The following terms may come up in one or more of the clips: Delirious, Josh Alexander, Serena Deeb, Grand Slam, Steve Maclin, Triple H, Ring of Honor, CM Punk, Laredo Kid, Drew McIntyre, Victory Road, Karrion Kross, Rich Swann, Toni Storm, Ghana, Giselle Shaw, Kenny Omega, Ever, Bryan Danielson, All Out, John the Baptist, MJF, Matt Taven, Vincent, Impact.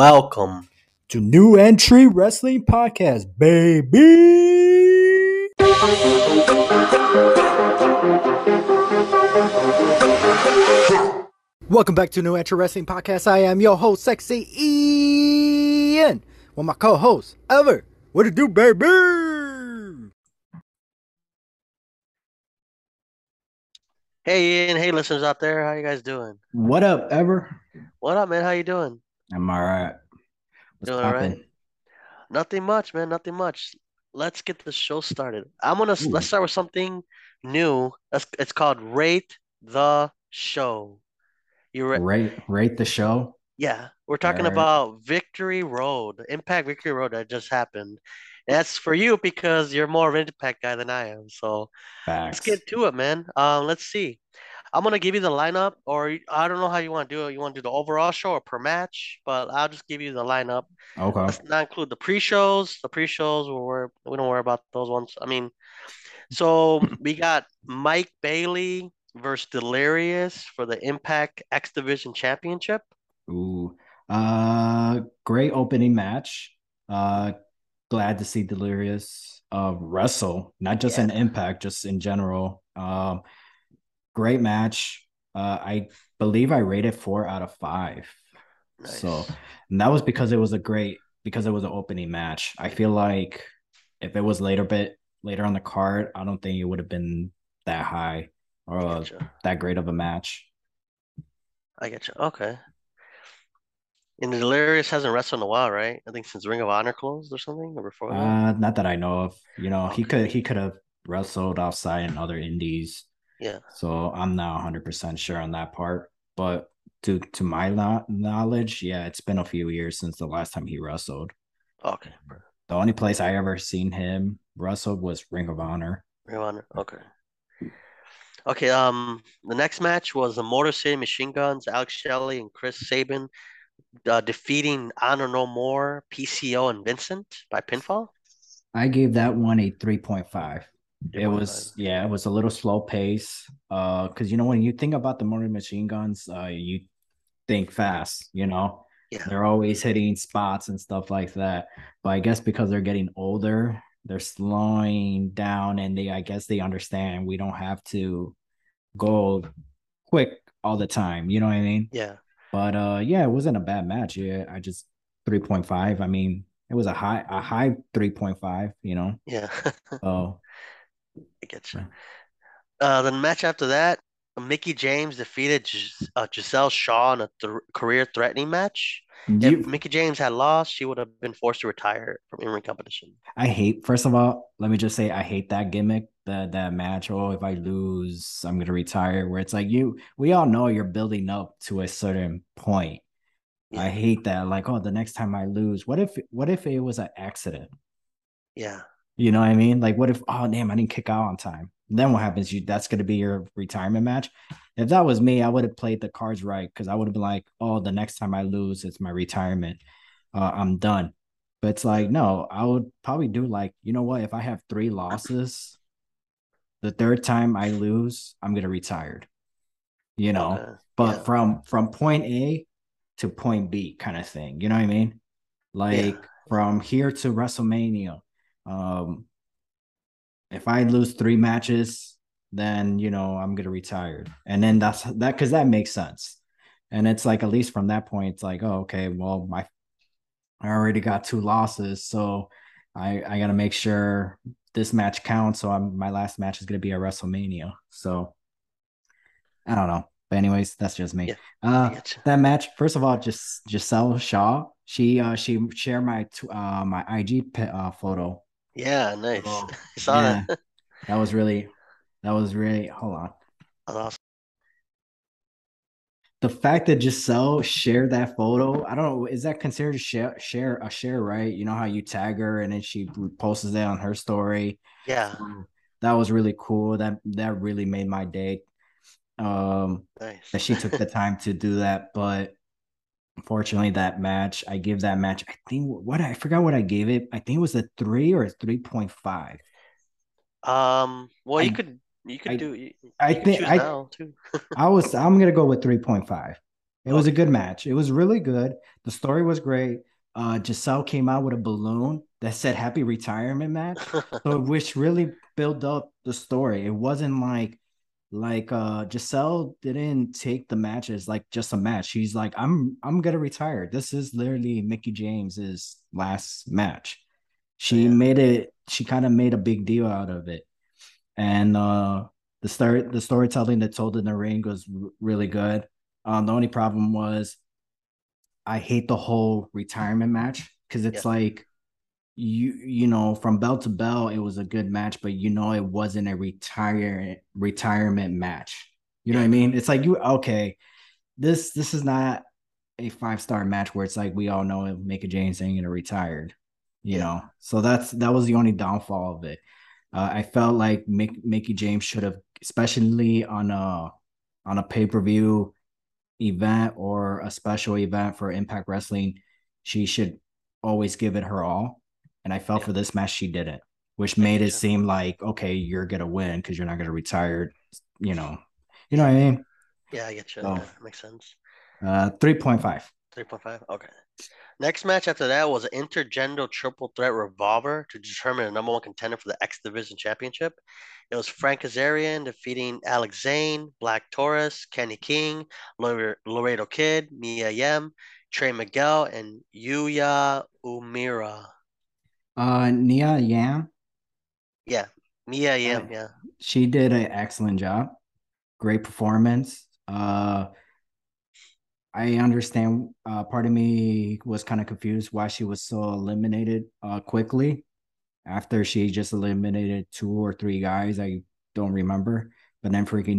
Welcome to New Entry Wrestling Podcast, baby! Welcome back to New Entry Wrestling Podcast. I am your host, Sexy Ian, with my co-host, Ever. What it do, baby? Hey, Ian. Hey, listeners out there. How you guys doing? What up, Ever? What up, man? How you doing? I'm all right. Doing all right? Nothing much, man. Nothing much. Let's get the show started. Let's start with something new. It's called Rate the Show. Rate the show? Yeah. We're talking about Victory Road, Impact Victory Road that just happened. And that's for you because you're more of an Impact guy than I am. So Facts. Let's get to it, man. Let's see. I'm going to give you the lineup, or I don't know how you want to do it. You want to do the overall show or per match, but I'll just give you the lineup. Okay. Let's not include the pre-shows. The pre-shows, we don't worry about those ones. I mean, so we got Mike Bailey versus Delirious for the Impact X Division Championship. Ooh. Great opening match. Glad to see Delirious wrestle, not just in Impact, just in general. Great match. I believe I rated 4 out of 5. Nice. So, and that was because it was an opening match. I feel like if it was later on the card, I don't think it would have been that high or that great of a match. I get you. Okay. And Delirious hasn't wrestled in a while, right? I think since Ring of Honor closed or something, or before that. Not that I know of. You know, okay. He could have wrestled outside in other indies. Yeah. So I'm not 100% sure on that part, but to my knowledge, yeah, it's been a few years since the last time he wrestled. Okay. The only place I ever seen him wrestle was Ring of Honor. Ring of Honor. Okay. Okay. The next match was the Motor City Machine Guns, Alex Shelley and Chris Sabin, defeating Honor No More, PCO and Vincent by pinfall. I gave that one a 3.5. It was a little slow pace because, you know, when you think about the motor machine guns, you think fast, you know. Yeah. They're always hitting spots and stuff like that. But I guess because they're getting older, they're slowing down, and they understand we don't have to go quick all the time. You know what I mean? Yeah. But it wasn't a bad match. Yeah, I just 3.5. I mean, it was a high 3.5. You know? Yeah. So. I get you. The match after that, Mickie James defeated Giselle Shaw in a career-threatening match. If Mickie James had lost, she would have been forced to retire from in-ring competition. First of all, let me just say I hate that gimmick, that match. Oh, if I lose, I'm going to retire. Where it's like we all know you're building up to a certain point. Yeah. I hate that. Like, oh, the next time I lose, what if it was an accident? Yeah. You know what I mean? Like, what if, oh, damn, I didn't kick out on time. Then what happens? That's going to be your retirement match. If that was me, I would have played the cards right because I would have been like, oh, the next time I lose, it's my retirement. I'm done. But it's like, no, I would probably do like, you know what? If I have 3 losses, the third time I lose, I'm going to retire. You know? But from point A to point B kind of thing. You know what I mean? Like, from here to WrestleMania. If I lose 3 matches, then, you know, I'm going to retire. And then that's that, because that makes sense. And it's like, at least from that point, it's like, oh, okay, well, I already got 2 losses. So I got to make sure this match counts. So my last match is going to be at WrestleMania. So I don't know. But anyways, that's just me. Yeah, that match, first of all, just Giselle Shaw, she shared my IG photo. Yeah, nice. Oh, I saw that. That was really, hold on. That was awesome. The fact that Giselle shared that photo, I don't know, is that considered a share, right? You know how you tag her and then she posts it on her story. Yeah. That was really cool. That really made my day. Nice. That she took the time to do that. But unfortunately, that match, I give that match, I think, I forgot what I gave it. I think it was a 3 or a 3.5. Well, you could do. I think I was. I'm gonna go with 3.5. It was a good match. It was really good. The story was great. Giselle came out with a balloon that said happy retirement, Matt, so, which really built up the story. It wasn't like Giselle didn't take the match as like just a match. She's like, I'm gonna retire. This is literally Mickie James's last match. She kind of made a big deal out of it. And the storytelling that told in the ring was really good. The only problem was I hate the whole retirement match, because it's like you know, from bell to bell, it was a good match, but you know, it wasn't a retirement match. You know what I mean? It's like, this is not a 5-star match where it's like we all know Mickie James ain't gonna retired. You know, so that was the only downfall of it. I felt like Mickie James should have, especially on a pay-per-view event or a special event for Impact Wrestling, she should always give it her all. And I felt for this match she didn't, which made it seem like, okay, you're gonna win because you're not gonna retire. You know what I mean? Yeah, I get you. So, that makes sense. 3.5. 3.5. Okay. Next match after that was an intergender triple threat revolver to determine the number one contender for the X Division Championship. It was Frank Kazarian defeating Alex Zane, Black Taurus, Kenny King, Laredo Kid, Mia Yim, Trey Miguel, and Yuya Uemura. Mia Yim. Yeah, Mia Yim, yeah. She did an excellent job. Great performance. I understand part of me was kind of confused why she was so eliminated quickly after she just eliminated 2 or 3 guys. I don't remember. But then Frankie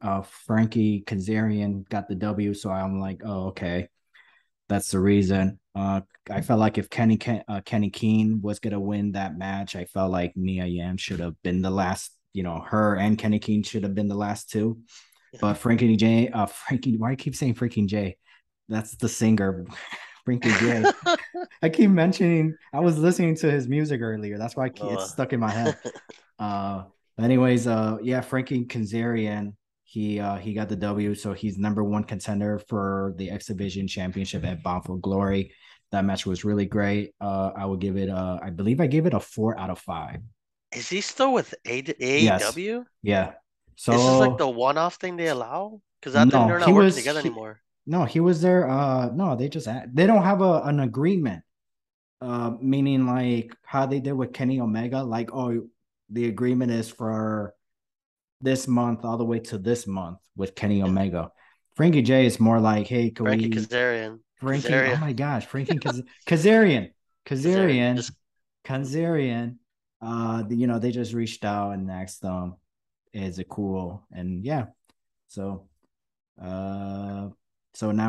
Kazarian got the W. So I'm like, oh, okay. That's the reason. I felt like if Kenny Keene was going to win that match, I felt like Mia Yim should have been the last, you know, her and Kenny Keene should have been the last two. But Frankie, why do I keep saying freaking J? That's the singer, Frankie J. I keep mentioning, I was listening to his music earlier. That's why it's stuck in my head. Frankie Kazarian, he got the W, so he's number one contender for the X Division Championship at Bound for Glory. That match was really great. I believe I gave it a 4 out of 5. Is he still with AEW? Yes. Yeah. So this is like the one-off thing they allow, because I think they're not working together anymore. No, he was there. They don't have an agreement. Meaning like how they did with Kenny Omega, like the agreement is for this month all the way to this month with Kenny Omega. Frankie J is more like, hey, Kazarian. Oh my gosh, Frankie Kazarian. You know, they just reached out and asked them. Is it cool? And so now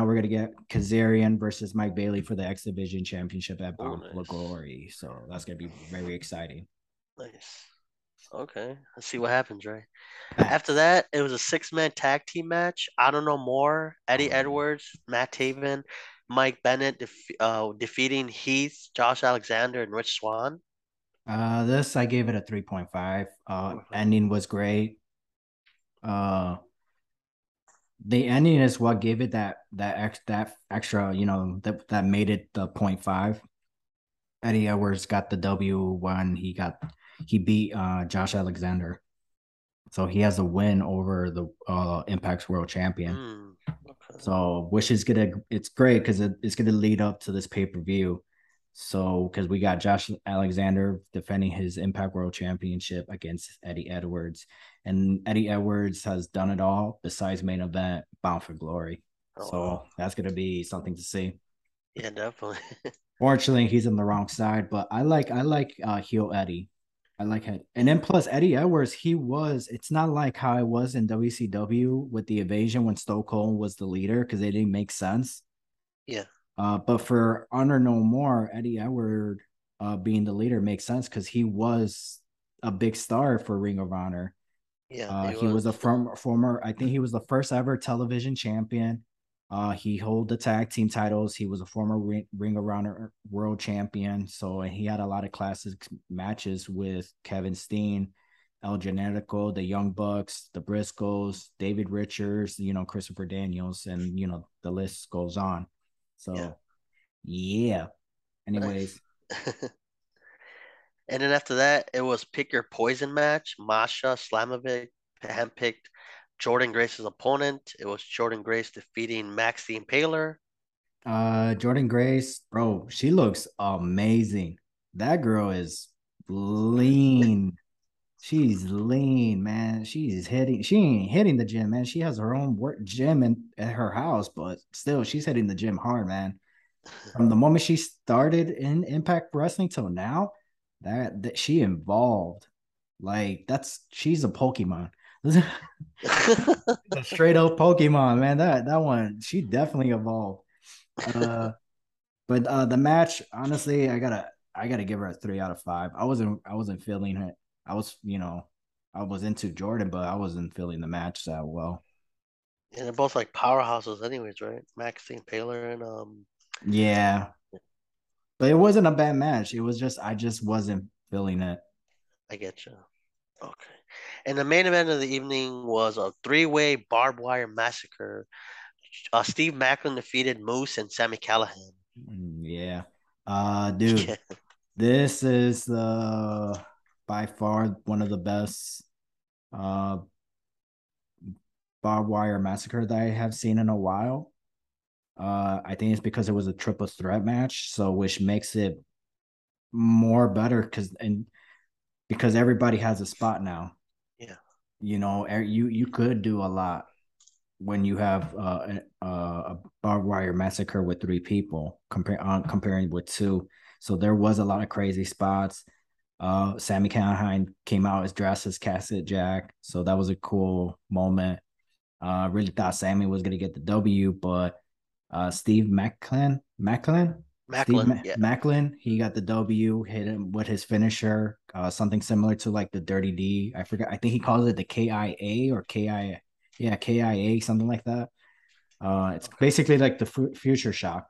we're gonna get Kazarian versus Mike Bailey for the X Division Championship at Bound for Glory. So that's gonna be very exciting. Nice. Okay, let's see what happens, right? After that, it was a 6-man tag team match. Honor No More, Eddie Edwards, Matt Taven, Mike Bennett defeating Heath, Josh Alexander, and Rich Swann. This I gave it a 3.5. Ending was great. The ending is what gave it that extra, you know, that made it the 0.5. Eddie Edwards got the W when he beat Josh Alexander, so he has a win over the Impact's World Champion. Okay. So it's great because it's gonna lead up to this pay-per-view. So, because we got Josh Alexander defending his Impact World Championship against Eddie Edwards. And Eddie Edwards has done it all besides main event, Bound for Glory. That's going to be something to see. Yeah, definitely. Fortunately, he's on the wrong side, but I like heel Eddie. I like him. And then plus Eddie Edwards, it's not like how it was in WCW with the Invasion when Stone Cold was the leader, because they didn't make sense. Yeah. But for Honor No More, Eddie Edwards being the leader makes sense because he was a big star for Ring of Honor. Yeah, he was a former. I think he was the first ever television champion. He held the tag team titles. He was a former Ring of Honor world champion. So he had a lot of classic matches with Kevin Steen, El Generico, the Young Bucks, the Briscoes, David Richards, you know, Christopher Daniels, and, you know, the list goes on. So, yeah. Anyways. And then after that, it was pick your poison match. Masha Slamovic handpicked Jordynne Grace's opponent. It was Jordynne Grace defeating Maxine Taylor. Jordynne Grace, bro, she looks amazing. That girl is lean. She's lean, man. She's hitting. She ain't hitting the gym, man. She has her own work gym at her house, but still, she's hitting the gym hard, man. From the moment she started in Impact Wrestling till now, that she involved, like she's a Pokemon. A straight up Pokemon, man. That one, she definitely evolved. But the match, honestly, I gotta give her a 3 out of 5. I wasn't feeling her. I was into Jordynne, but I wasn't feeling the match that well. And they're both like powerhouses, anyways, right? Maxine Taylor and yeah. But it wasn't a bad match. It was just I wasn't feeling it. I get you. Okay. And the main event of the evening was a 3-way barbed wire massacre. Steve Maclin defeated Moose and Sami Callihan. Yeah. Dude, this is by far one of the best barbed wire massacre that I have seen in a while. I think it's because it was a triple threat match, so which makes it more better because everybody has a spot now. Yeah, you know, you could do a lot when you have a barbed wire massacre with 3 people comparing with 2. So there was a lot of crazy spots. Sami Callihan came out as dressed as Cassid Jack, so that was a cool moment. I really thought Sami was gonna get the W, but Steve Maclin, he got the W, hit him with his finisher, something similar to like the Dirty D. I forgot. I think he calls it the KIA or KIA. Yeah, KIA, something like that. It's basically like the Future Shock.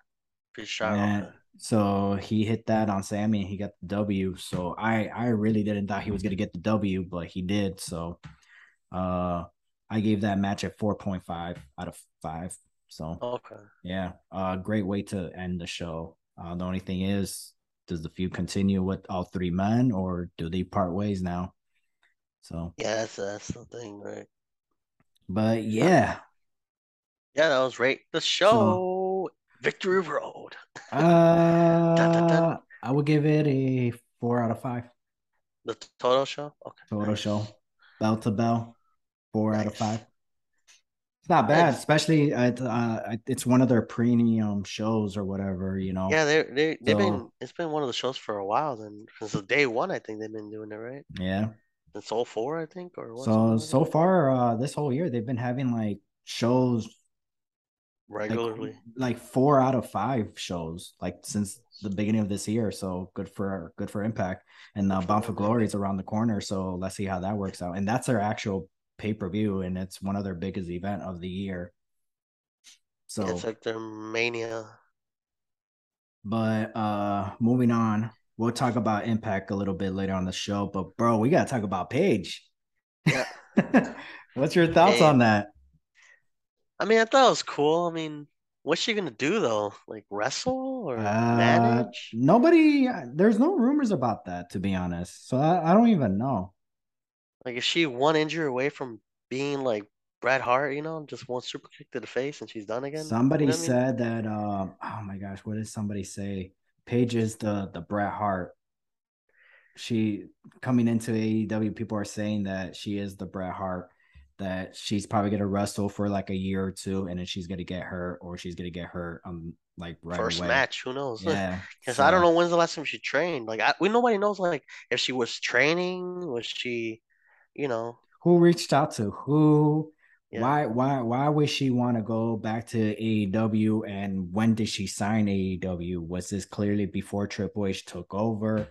So he hit that on Sami and he got the W. So I really didn't thought he was going to get the W, but he did. So I gave that match a 4.5 out of 5. So, yeah, great way to end the show. The only thing is, does the feud continue with all 3 men, or do they part ways now? So, yeah, that's the thing, right? But yeah, that was right. The show, so, Victory Road. I would give it a 4 out of 5. The total show, show, bell to bell, 4 out of 5. It's not bad, especially it's one of their premium shows or whatever, you know. Yeah, it's been one of the shows for a while then, since the day one, I think they've been doing it, right? Yeah, it's all 4, I think, or what? So far, this whole year they've been having like shows regularly, like 4 out of 5 shows, like since the beginning of this year. So good for Impact, and Bound for Glory is around the corner. So let's see how that works out, and that's their actual pay-per-view, and it's one of their biggest event of the year, so it's like their mania. But moving on, we'll talk about Impact a little bit later on the show, but bro, we gotta talk about Paige. Yeah. What's your thoughts on that? I mean, I thought it was cool. I mean, what's she gonna do though, like wrestle or manage? There's no rumors about that, to be honest, so I don't even know. Like, is she one injury away from being like Bret Hart, you know, just one super kick to the face and she's done again? Somebody said that, oh my gosh, what did somebody say? Paige is the Bret Hart. She, coming into AEW, people are saying that she is the Bret Hart, that she's probably going to wrestle for like a year or 2, and then she's going to get hurt, or she's going to get hurt like right first away. Match, who knows? Yeah, because I don't know when's the last time she trained. Like, nobody knows, like, if she was training, was she... You know, who reached out to who? Yeah. Why would she want to go back to AEW? And when did she sign AEW? Was this clearly before Triple H took over?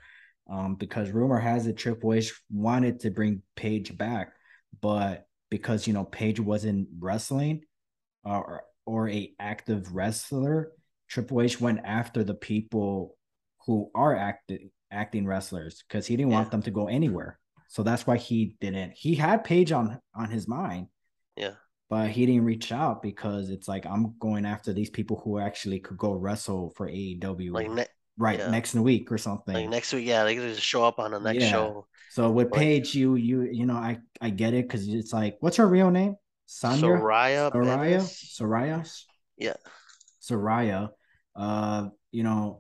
Because rumor has it Triple H wanted to bring Paige back, but because, you know, Paige wasn't wrestling or a active wrestler, Triple H went after the people who are acting wrestlers because he didn't want them to go anywhere. So that's why he didn't. He had Paige on his mind. Yeah. But he didn't reach out because it's like, I'm going after these people who actually could go wrestle for AEW. Like next week or something. Like next week, yeah. They could just show up on the next show. So with Paige, you know, I get it, because it's like, what's her real name? Sandra? Saraya? Yeah. Saraya. You know,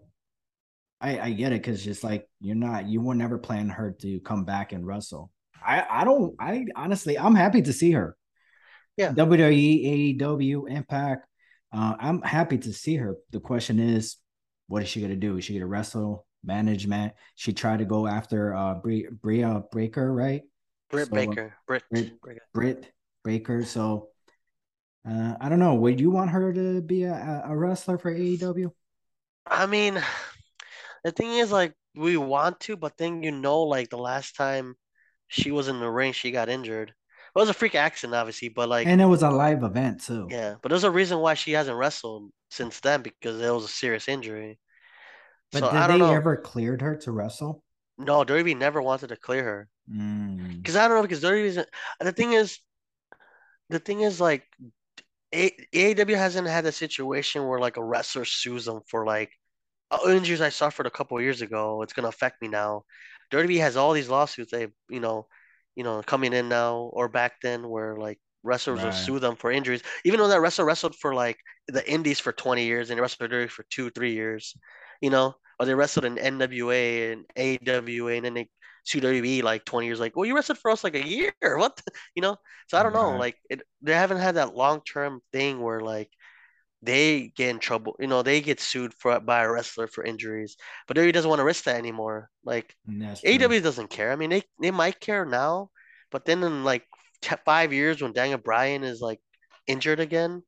I get it, because it's like, you were never planning her to come back and wrestle. I honestly, I'm happy to see her. Yeah. WWE, AEW, Impact. I'm happy to see her. The question is, what is she going to do? Is she going to wrestle? Management? She tried to go after Baker, right? Britt Baker. So, I don't know. Would you want her to be a wrestler for AEW? I mean, the thing is, like, we want to, but then, you know, like, the last time she was in the ring, she got injured. It was a freak accident, obviously, but like... And it was a live event, too. Yeah, but there's a reason why she hasn't wrestled since then, because it was a serious injury. But so, did they ever cleared her to wrestle? No, WWE never wanted to clear her. Because I don't know, because WWE... The thing is, like, AEW hasn't had a situation where, like, a wrestler sues them for, like, injuries I suffered a couple of years ago. It's going to affect me now. WWE has all these lawsuits. They, you know, coming in now or back then, where like wrestlers will sue them for injuries, even though that wrestler wrestled for like the indies for 20 years and wrestled for 2-3 years, you know, or they wrestled in NWA and AWA and then they sued WWE like 20 years, like, well, you wrestled for us like a year, what, you know? So I don't know, like they haven't had that long-term thing where like they get in trouble, you know, they get sued by a wrestler for injuries, but WWE doesn't want to risk that anymore. Like AEW doesn't care. I mean, they might care now, but then in like 5 years when Daniel Bryan is like injured again,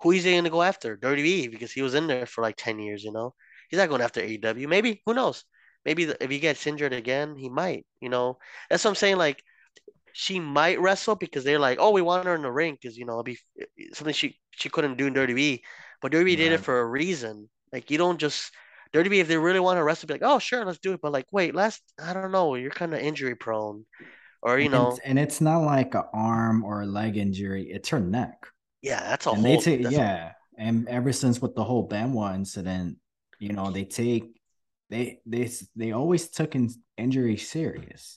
who is he going to go after? WWE, because he was in there for like 10 years, you know, he's not going after AEW. Maybe, who knows? Maybe if he gets injured again, he might, you know, that's what I'm saying. Like, she might wrestle because they're like, oh, we want her in the ring because, you know, it'll be something she couldn't do in WWE. But WWE did it for a reason. Like, you don't just – WWE, if they really want to wrestle, be like, oh, sure, let's do it. But, like, wait, I don't know. You're kind of injury prone or, you know. And it's not like an arm or a leg injury. It's her neck. Yeah, that's all. And ever since with the whole Benoit incident, you know, they always took an injury serious.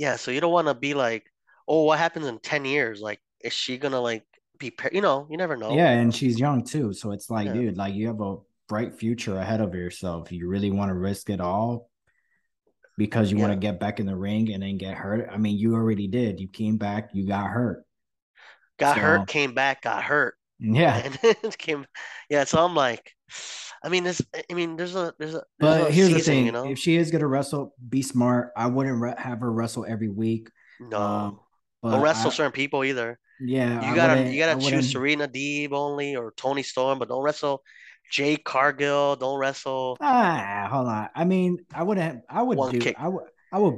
Yeah, so you don't want to be like, oh, what happens in 10 years? Like, is she going to, like, be – you know, you never know. Yeah, and she's young, too. So it's like, dude, like, you have a bright future ahead of yourself. You really want to risk it all because you want to get back in the ring and then get hurt? I mean, you already did. You came back. You got hurt. Came back, got hurt. Yeah. And so I'm like – there's a but here's the thing, you know? If she is gonna wrestle, be smart. I wouldn't have her wrestle every week. No, don't wrestle certain people either. Yeah, you gotta choose Serena Deeb only or Toni Storm, but don't wrestle Jay Cargill. Don't wrestle. Hold on. I mean, I would book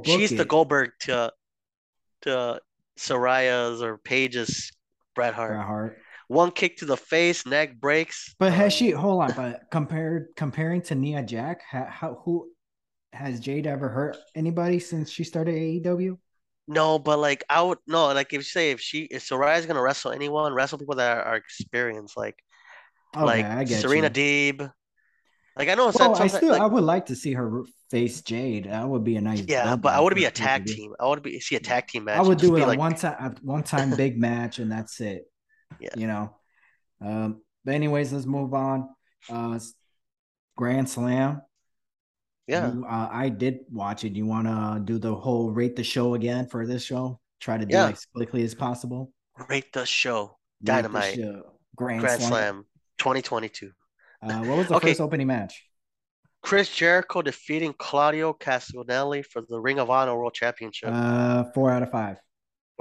she's it. The Goldberg to Saraya's or Paige's Bret Hart. Bret Hart. One kick to the face, neck breaks. But has she? Hold on. But comparing to Nia Jax, who has Jade ever hurt anybody since she started AEW? No, but like like if Soraya's gonna wrestle anyone, wrestle people that are experienced, like Serena Deeb. Like I know. I would like to see her face Jade. That would be a nice. Yeah, but I would be a tag team. I would be see a tag team match. I would do it like one time big match, and that's it. Yeah. You know, but anyways, let's move on. Grand Slam. Yeah, I did watch it. You want to do the whole rate the show again for this show? Try to do it as quickly as possible. Rate the show. Dynamite. The show. Grand Slam 2022. What was the first opening match? Chris Jericho defeating Claudio Castagnoli for the Ring of Honor World Championship. 4 out of 5. 4 out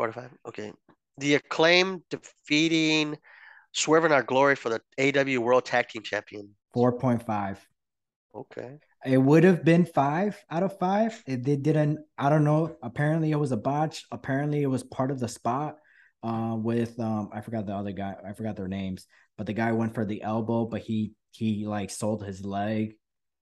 of 5. Okay. The Acclaim defeating Swerve in Our Glory for the AEW World Tag Team Champion. 4.5. Okay. It would have been 5 out of 5. They didn't. I don't know. Apparently, it was a botch. Apparently, it was part of the spot with I forgot the other guy. I forgot their names. But the guy went for the elbow, but he like sold his leg,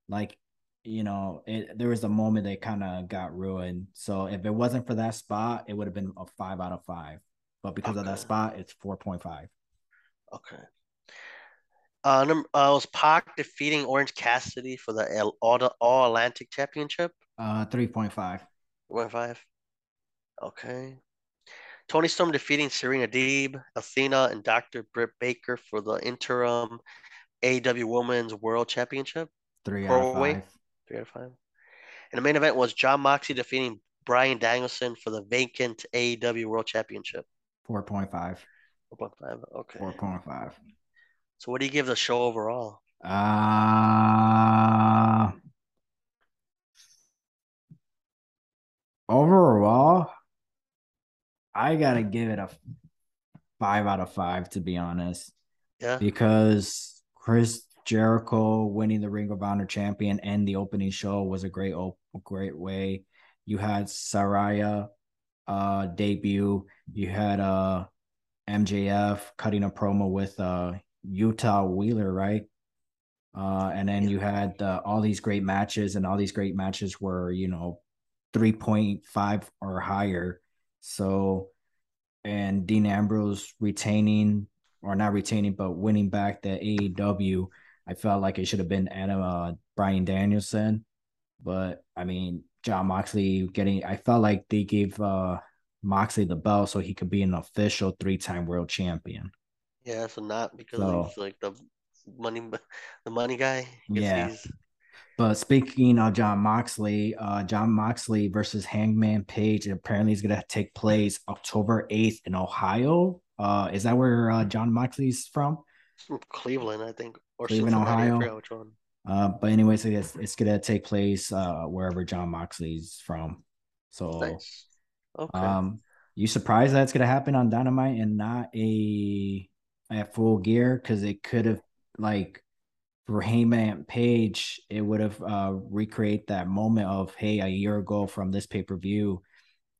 like you know, there was a moment that kind of got ruined. So if it wasn't for that spot, it would have been a 5 out of 5. But because of that spot, it's 4.5. Okay. Was Pac defeating Orange Cassidy for the All-Atlantic Championship? 3.5. 1.5. Okay. Toni Storm defeating Serena Deeb, Athena, and Dr. Britt Baker for the interim AEW Women's World Championship. 3 out of 5. 3 out of 5. And the main event was Jon Moxley defeating Bryan Danielson for the vacant AEW World Championship. 4.5. 4.5. Okay. 4.5. So what do you give the show overall? Overall, I got to give it a 5 out of 5, to be honest. Yeah. Because Chris Jericho winning the Ring of Honor champion and the opening show was a great way. You had Saraya debut. You had MJF cutting a promo with Utah Wheeler, right? And then you had all these great matches, and all these great matches were, you know, 3.5 or higher. So, and Dean Ambrose retaining, or not retaining, but winning back the AEW. I felt like it should have been Adam Bryan Danielson, but I mean, Jon Moxley getting, I felt like they gave Moxley the belt so he could be an official 3-time world champion. Yeah, so not because he's like the money guy. Yeah. But speaking of Jon Moxley versus Hangman Page apparently is going to take place October 8th in Ohio. Is that where Jon Moxley's from? From Cleveland, I think. Or Cleveland, Cincinnati, Ohio. Which one. But anyways, it's going to take place wherever Jon Moxley's from. So, nice. Okay. You surprised that's going to happen on Dynamite and not at Full Gear? Because it could have, like, for Hangman Page, it would have recreate that moment of, hey, a year ago from this pay-per-view,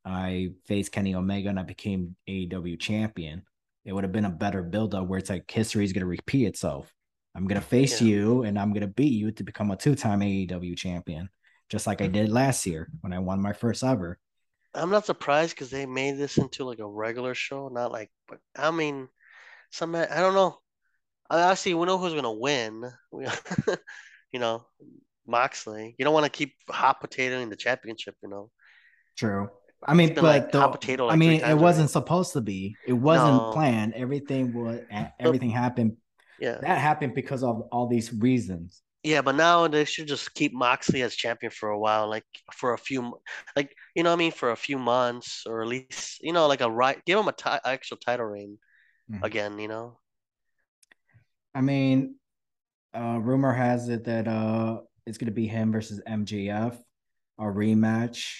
I faced Kenny Omega and I became AEW champion. It would have been a better build-up where it's like history is going to repeat itself. I'm going to face you and I'm going to beat you to become a 2-time AEW champion, just like I did last year when I won my first ever. I'm not surprised because they made this into like a regular show, not like, but I mean, I don't know. Obviously, we know who's going to win. You know, Moxley. You don't want to keep hot potatoing the championship, you know. True. I mean, but it wasn't supposed to be. It wasn't planned. Everything happened. Yeah, that happened because of all these reasons. Yeah, but now they should just keep Moxley as champion for a while, like for a few, like, you know what I mean, for a few months, or at least, you know, like give him an actual title reign again, you know. I mean, rumor has it that it's gonna be him versus MJF, a rematch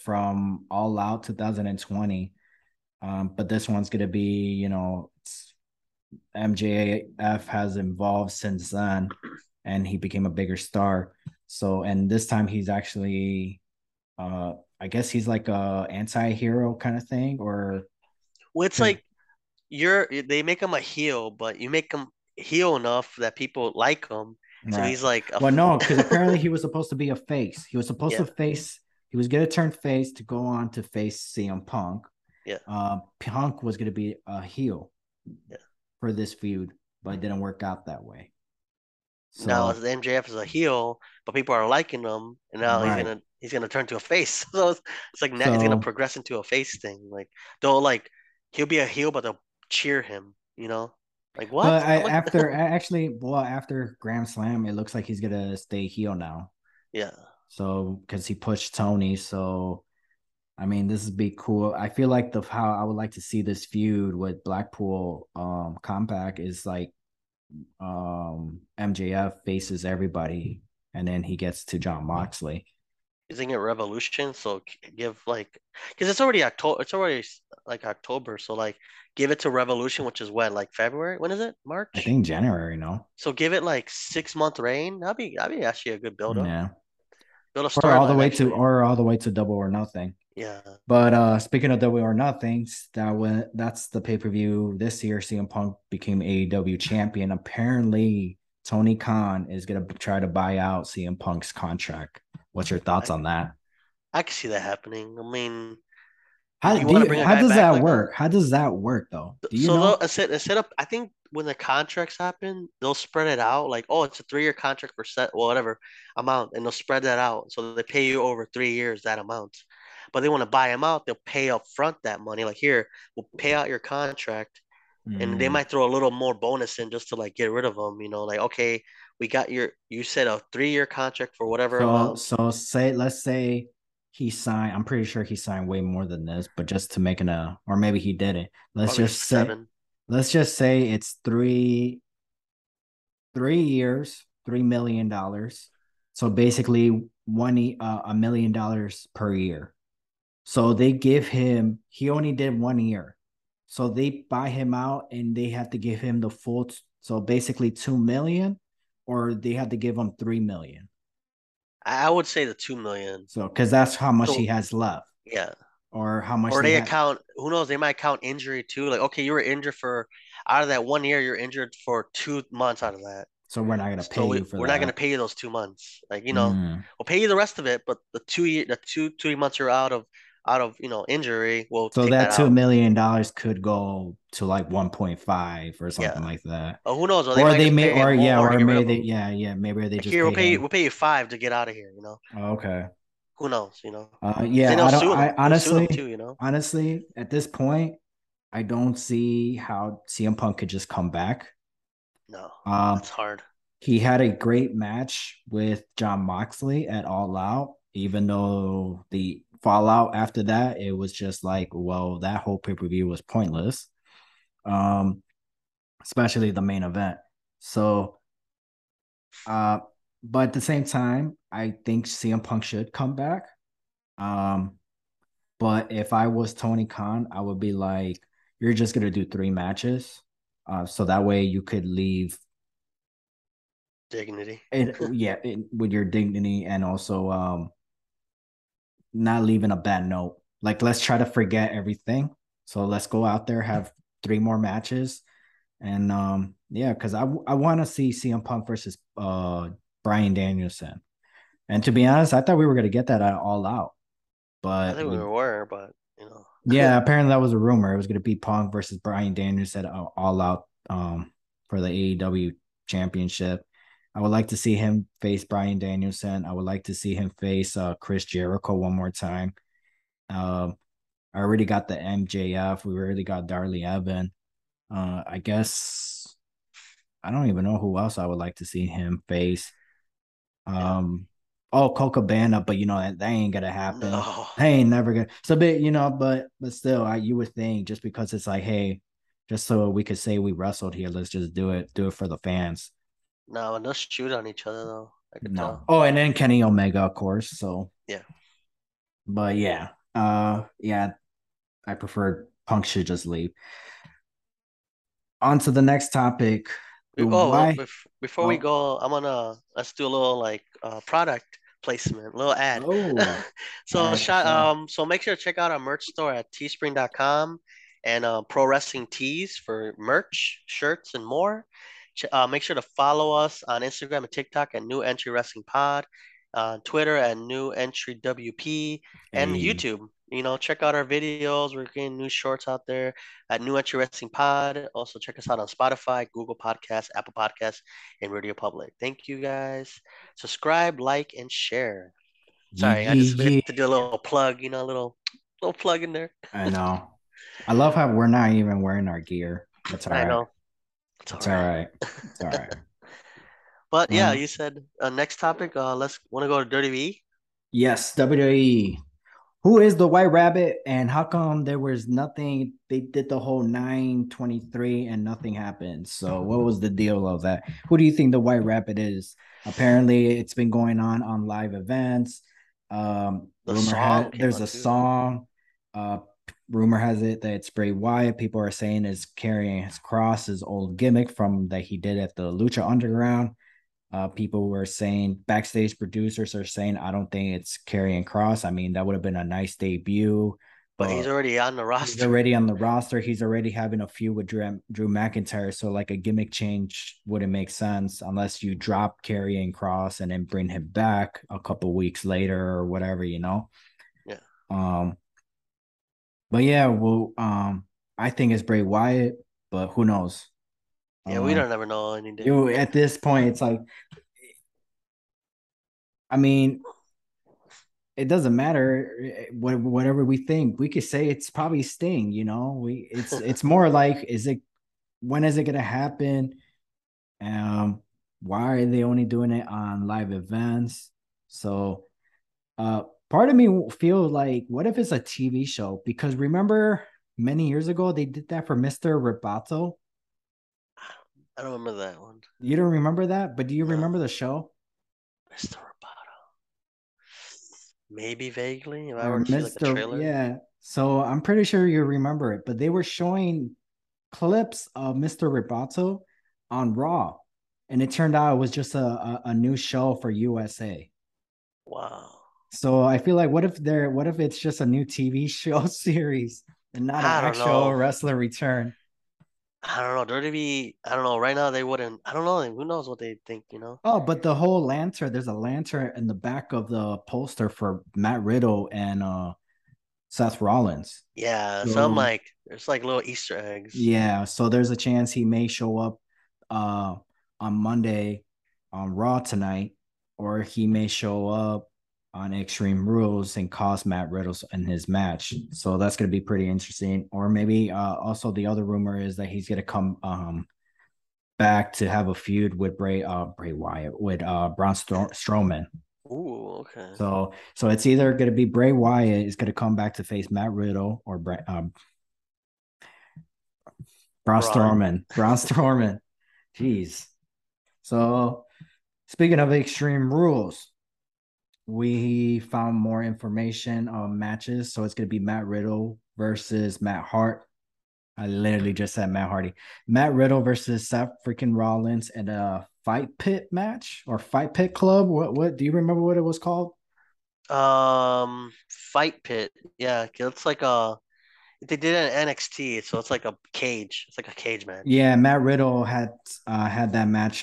from All Out 2020, but this one's gonna be, you know, MJF has evolved since then, and he became a bigger star. So, and this time he's actually, I guess he's like a anti-hero kind of thing, or. Well, it's like they make him a heel, but you make him heel enough that people like him. So right. He's like, because apparently he was supposed to be a face. He was supposed to face. He was gonna turn face to go on to face CM Punk. Yeah. Punk was gonna be a heel. Yeah. For this feud, but it didn't work out that way. So now the MJF is a heel, but people are liking him, and now he's gonna turn to a face. So it's like now he's gonna progress into a face thing. Like they'll like he'll be a heel, but they'll cheer him. You know, like what? But after Grand Slam, it looks like he's gonna stay heel now. Yeah. So because he pushed Tony, so. I mean, this would be cool. I feel like how I would like to see this feud with Blackpool Compact is like MJF faces everybody, and then he gets to Jon Moxley. Isn't it Revolution? So give like, because it's already October. It's already like October. So like, give it to Revolution, which is when, like February. When is it? March? I think January. No. So give it like 6-month reign. That'd be actually a good build up. Yeah. Build a all the way to Double or Nothing. Yeah. But speaking of Double or Nothing, that's the pay-per-view this year. CM Punk became AEW champion. Apparently, Tony Khan is going to try to buy out CM Punk's contract. What's your thoughts on that? I can see that happening. I mean, how does that work though? They'll set up, I think when the contracts happen, they'll spread it out. Like, oh, it's a 3-year contract for set, well, whatever amount. And they'll spread that out. So they pay you over 3 years, that amount, but they want to buy them out. They'll pay up front that money. Like, here, we'll pay out your contract. And they might throw a little more bonus in just to like get rid of them, you know, like, okay, we got your, you said a 3-year contract for whatever amount. So let's say he signed, I'm pretty sure he signed way more than this, but just to make or maybe he didn't. Let's just say it's three years, $3 million. So basically $1 million per year. So they give him, he only did 1 year. So they buy him out and they have to give him the full, so basically $2 million, or they have to give him $3 million. I would say the $2 million. So because that's how much he has left. Yeah. Or how much. Or they account, who knows, they might count injury too. Like, okay, you were injured for, out of that 1 year, you're injured for 2 months out of that. So we're not going to pay you for that. We're not going to pay you those 2 months. Like, you know, we'll pay you the rest of it, but the two months you're out of injury, will so that $2 million could go to like 1.5 or something like that. Oh, who knows? Maybe they just here we'll pay you $5 to get out of here. You know. Oh, okay. Who knows? You know. Honestly, at this point, I don't see how CM Punk could just come back. No, it's hard. He had a great match with Jon Moxley at All Out, even though the fallout after that, it was just like, well, that whole pay-per-view was pointless, especially the main event. So, but at the same time, I think CM Punk should come back. But if I was Tony Khan, I would be like, you're just going to do 3 matches. So that way you could leave dignity. With your dignity, and also, not leaving a bad note. Like, let's try to forget everything. So let's go out there, have 3 more matches. And because I want to see CM Punk versus Bryan Danielson. And to be honest, I thought we were going to get that All Out. But I think we were, but you know. Yeah, apparently that was a rumor. It was going to be Punk versus Bryan Danielson All Out for the AEW championship. I would like to see him face Bryan Danielson. I would like to see him face Chris Jericho one more time. I already got the MJF. We already got Darby Allin. I guess I don't even know who else I would like to see him face. Cole Cabana, but you know that ain't gonna happen. No. That ain't never gonna. So, but still, you would think, just because it's like, hey, just so we could say we wrestled here, let's just do it for the fans. No, and they'll shoot on each other though. I could tell. Oh, and then Kenny Omega, of course. So yeah, but I prefer Punk should just leave. On to the next topic. Before we go, let's do a little product placement, little ad. Oh, so make sure to check out our merch store at teespring.com and Pro Wrestling Tees for merch, shirts, and more. Make sure to follow us on Instagram and TikTok at New Entry Wrestling Pod, Twitter at New Entry WP, and YouTube. Check out our videos. We're getting new shorts out there at New Entry Wrestling Pod. Also, check us out on Spotify, Google Podcasts, Apple Podcasts, and Radio Public. Thank you, guys. Subscribe, like, and share. Sorry, I just had to do a little plug. A little plug in there. I know. I love how we're not even wearing our gear. That's all right. I know. It's all right. But you said next topic. Let's want to go to WWE. Yes, WWE. Who is the White Rabbit, and how come there was nothing? They did the whole 9/23 and nothing happened. So what was the deal of that? Who do you think the White Rabbit is? Apparently, it's been going on live events. There's a song. Rumor has it that it's Bray Wyatt. People are saying is Karrion Kross, his old gimmick from that he did at the Lucha Underground. People were saying, backstage producers are saying, I don't think it's Karrion Kross. I mean, that would have been a nice debut. But he's already on the roster. He's already on the roster. He's already having a feud with Drew McIntyre. So like a gimmick change wouldn't make sense unless you drop Karrion Kross and then bring him back a couple weeks later or whatever, you know? Yeah. But yeah, well, I think it's Bray Wyatt, but who knows? Yeah, we don't ever know any day. At this point, it's like, I mean, it doesn't matter whatever we think. We could say it's probably Sting, you know. It's more like, when is it gonna happen? Why are they only doing it on live events? So part of me feels like, what if it's a TV show? Because remember many years ago they did that for Mr. Roboto. I don't remember that one. You don't remember that? But do you remember the show? Mr. Maybe vaguely, if I were to see like a trailer. Yeah, so I'm pretty sure you remember it. But they were showing clips of Mr. Roboto on Raw, and it turned out it was just a new show for USA. Wow. So I feel like, what if it's just a new TV show series and not an actual wrestler return? I don't know. I don't know. Right now, they wouldn't. I don't know. Who knows what they think, you know? Oh, but the whole lantern. There's a lantern in the back of the poster for Matt Riddle and Seth Rollins. Yeah. So I'm like, there's like little Easter eggs. Yeah. So there's a chance he may show up on Monday on Raw tonight, or he may show up on Extreme Rules and cost Matt Riddle in his match. So that's going to be pretty interesting. Or maybe also the other rumor is that he's going to come back to have a feud with Bray Wyatt, with Braun Strowman. Ooh, okay. So it's either going to be Bray Wyatt is going to come back to face Matt Riddle, or Braun Strowman. Braun Strowman. Jeez. So speaking of Extreme Rules, we found more information on matches. So it's going to be Matt Riddle versus Matt Hart. I literally just said Matt Hardy. Matt Riddle versus Seth freaking Rollins in a Fight Pit match, or Fight Pit Club. What do you remember what it was called? Fight Pit. Yeah, it's like they did it in NXT, so it's like a cage. It's like a cage match. Yeah, Matt Riddle had that match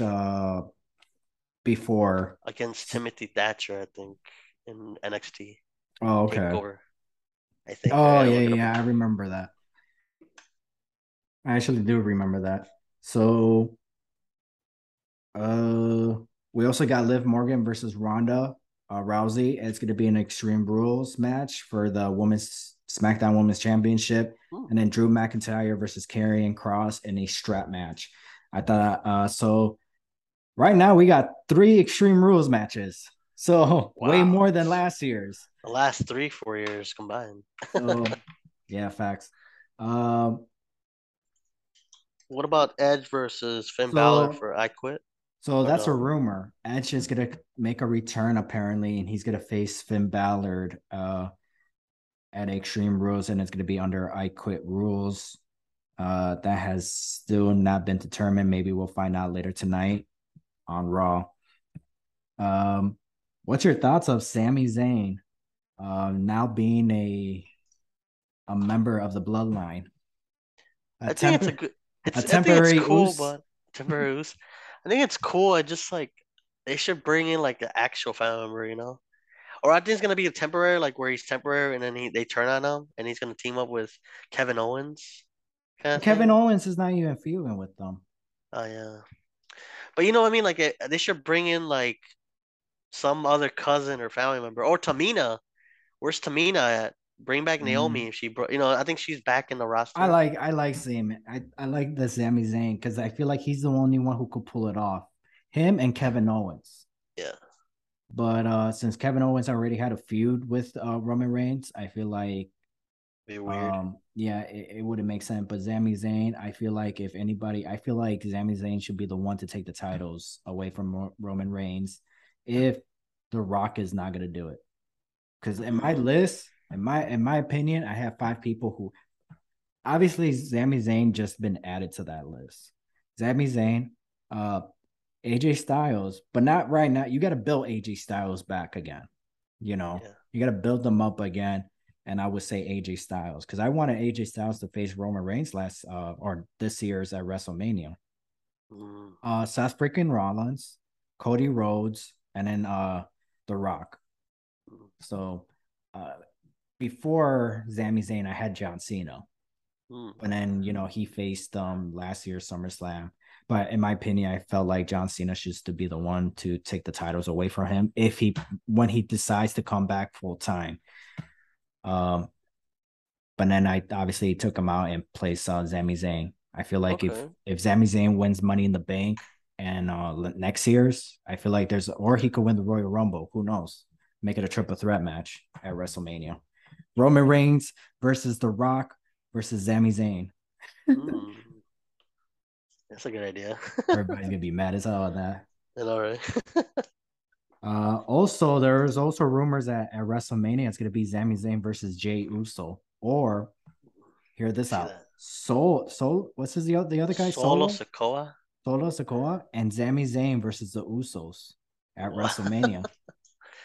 before against Timothy Thatcher, I think, in NXT. Oh, okay. Takeover, I think. Oh, yeah, I remember that. I actually do remember that. So, we also got Liv Morgan versus Ronda Rousey. It's going to be an Extreme Rules match for the Women's SmackDown Women's Championship, and then Drew McIntyre versus Karrion Kross in a strap match. I thought so. Right now, we got 3 Extreme Rules matches. So, way more than last year's. The last 3-4 years combined. So, yeah, facts. What about Edge versus Finn Balor for I Quit? So, that's a rumor. Edge is going to make a return, apparently, and he's going to face Finn Balor at Extreme Rules, and it's going to be under I Quit rules. That has still not been determined. Maybe we'll find out later tonight on Raw. What's your thoughts of Sami Zayn now being a member of the Bloodline? I think it's cool. I think it's cool. I just like, they should bring in like the actual family member, you know? Or I think it's gonna be a temporary, like where he's temporary and then they turn on him and he's gonna team up with Kevin Owens. Kevin Owens is not even feuding with them. Oh yeah. But you know what I mean? Like they should bring in like some other cousin or family member, or Tamina. Where's Tamina at? Bring back Naomi if she brought. You know, I think she's back in the roster. I like Sami. I like the Sami Zayn because I feel like he's the only one who could pull it off. Him and Kevin Owens. Yeah. But since Kevin Owens already had a feud with Roman Reigns, I feel like weird. Yeah, it wouldn't make sense. But Sami Zayn, I feel like if anybody, I feel like Sami Zayn should be the one to take the titles away from Roman Reigns if The Rock is not going to do it. Because in my list, in my opinion, I have 5 people who, obviously Sami Zayn just been added to that list. Sami Zayn, AJ Styles, but not right now. You got to build AJ Styles back again. You know, you got to build them up again. and I would say AJ Styles, because I wanted AJ Styles to face Roman Reigns this year's at WrestleMania. Seth freaking Rollins, Cody Rhodes, and then The Rock. So before Sami Zayn, I had John Cena. And then, you know, he faced last year's SummerSlam. But in my opinion, I felt like John Cena should still be the one to take the titles away from him when he decides to come back full time. But then I obviously took him out and placed Sami Zayn. I feel like if Sami Zayn wins Money in the Bank and next year's, I feel like or he could win the Royal Rumble. Who knows? Make it a triple threat match at WrestleMania. Roman Reigns versus The Rock versus Sami Zayn. That's a good idea. Everybody's gonna be mad as hell at that. It's all right. Also, there's also rumors that at WrestleMania it's gonna be Sami Zayn versus Jey Uso, or hear this out. What's the other guy? Solo Sikoa and Sami Zayn versus the Usos at WrestleMania.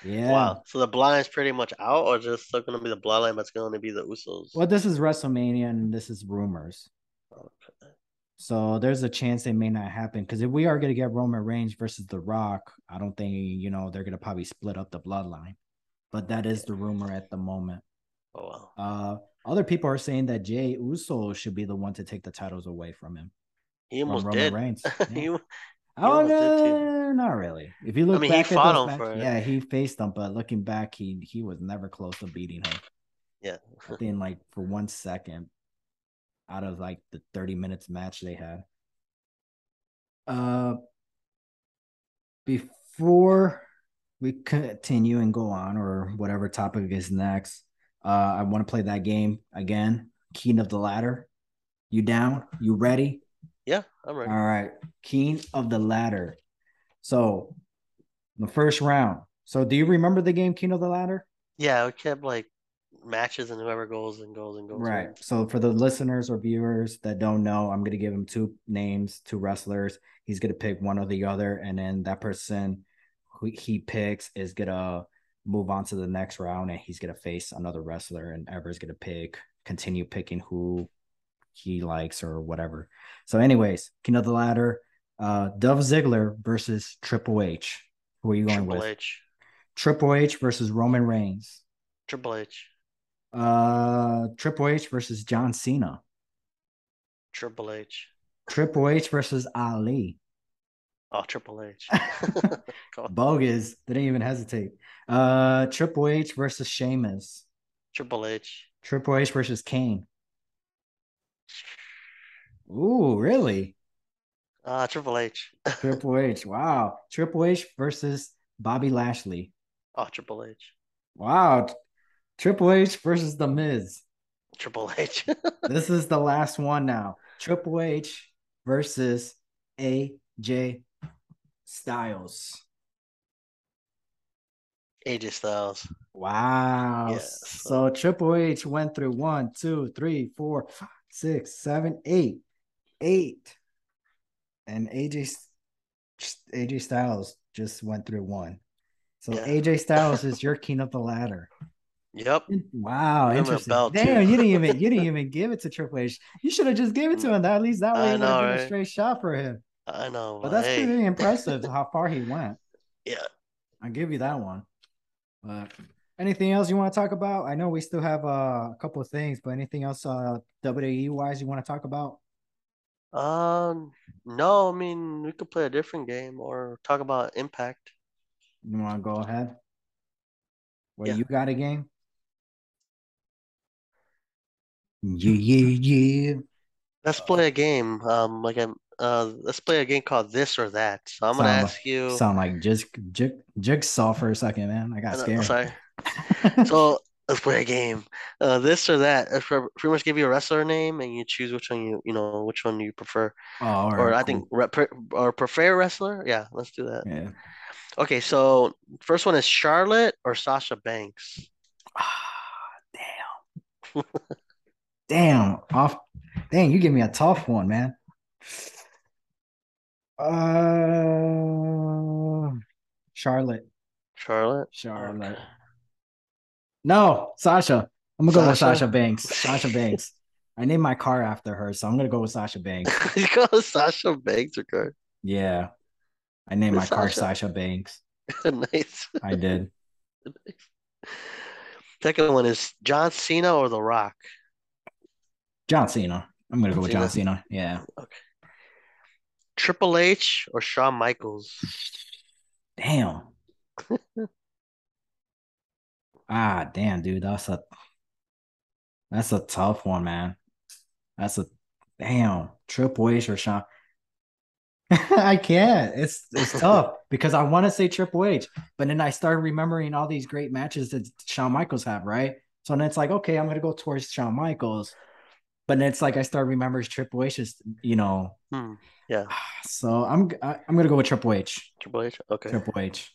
Yeah. Wow. So the bloodline's pretty much out, or just still gonna be the bloodline, but it's gonna be the Usos. Well, this is WrestleMania, and this is rumors. Okay. So there's a chance it may not happen, because if we are going to get Roman Reigns versus The Rock, I don't think, you know, they're going to probably split up the bloodline. But that is the rumor at the moment. Oh, wow. Other people are saying that Jey Uso should be the one to take the titles away from him. He almost did. Reigns. Yeah. Not really. If you look back, he fought him for it. Yeah, he faced him, but looking back, he was never close to beating him. Yeah. I think like for 1 second. Out of like the 30 minutes match they had. Before we continue and go on, or whatever topic is next, I want to play that game again. King of the Ladder. You down? You ready? Yeah, I'm ready. All right. King of the Ladder. So the first round. So do you remember the game King of the Ladder? Yeah, it kept like matches and whoever goes. Right. So for the listeners or viewers that don't know, I'm going to give him two names, two wrestlers. He's going to pick one or the other, and then that person who he picks is going to move on to the next round, and he's going to face another wrestler, and Ever's going to continue picking who he likes or whatever. So anyways, King of the Ladder, Dolph Ziggler versus Triple H. Who are you going with? Triple H. Triple H versus Roman Reigns. Triple H. Triple H versus John Cena. Triple H. Triple H versus Ali. Oh, Triple H. Bogus. They didn't even hesitate. Triple H versus Sheamus. Triple H. Triple H versus Kane. Ooh, really? Triple H. Triple H. Wow. Triple H versus Bobby Lashley. Oh, Triple H. Wow. Triple H versus The Miz. Triple H. This is the last one now. Triple H versus AJ Styles. AJ Styles. Wow. Yes. So Triple H went through 1, 2, 3, 4, 5, 6, 7, 8. And AJ Styles just went through one. So yeah. AJ Styles is your King of the Ladder. Yep. Wow. Interesting. Damn, you didn't even give it to Triple H. You should have just given it to him. At least that way, it was a straight shot for him. I know. But that's pretty impressive how far he went. Yeah, I'll give you that one. But anything else you want to talk about? I know we still have a couple of things, but anything else WWE wise you want to talk about? No. I mean, we could play a different game or talk about Impact. You want to go ahead? Well, yeah. You got a game? Yeah. Let's play a game. Let's play a game called This or That. So I'm gonna ask you. Sound like jigsaw for a second, man. I got scared. Sorry. So let's play a game. This or That. I pretty much give you a wrestler name, and you choose which one you prefer. Oh, all right, prefer wrestler. Yeah, let's do that. Yeah. Okay, so first one is Charlotte or Sasha Banks. Ah, damn. Damn, you give me a tough one, man. Charlotte. Okay. No, Sasha. I'm gonna go with Sasha Banks. Sasha Banks. I named my car after her, so I'm gonna go with Sasha Banks. You go with Sasha Banks or car? Yeah, I named my car Sasha Banks. Nice. I did. Nice. Second one is John Cena or The Rock. John Cena. I'm gonna go with John Cena. Yeah. Okay. Triple H or Shawn Michaels. Damn. Ah, damn, dude, that's a tough one, man. That's a damn Triple H or Shawn. I can't. It's tough because I want to say Triple H, but then I started remembering all these great matches that Shawn Michaels have, right? So then it's like, okay, I'm gonna go towards Shawn Michaels, but then it's like I start remembering Triple H's, you know. Yeah. So I'm gonna go with Triple H. Triple H. Okay. Triple H.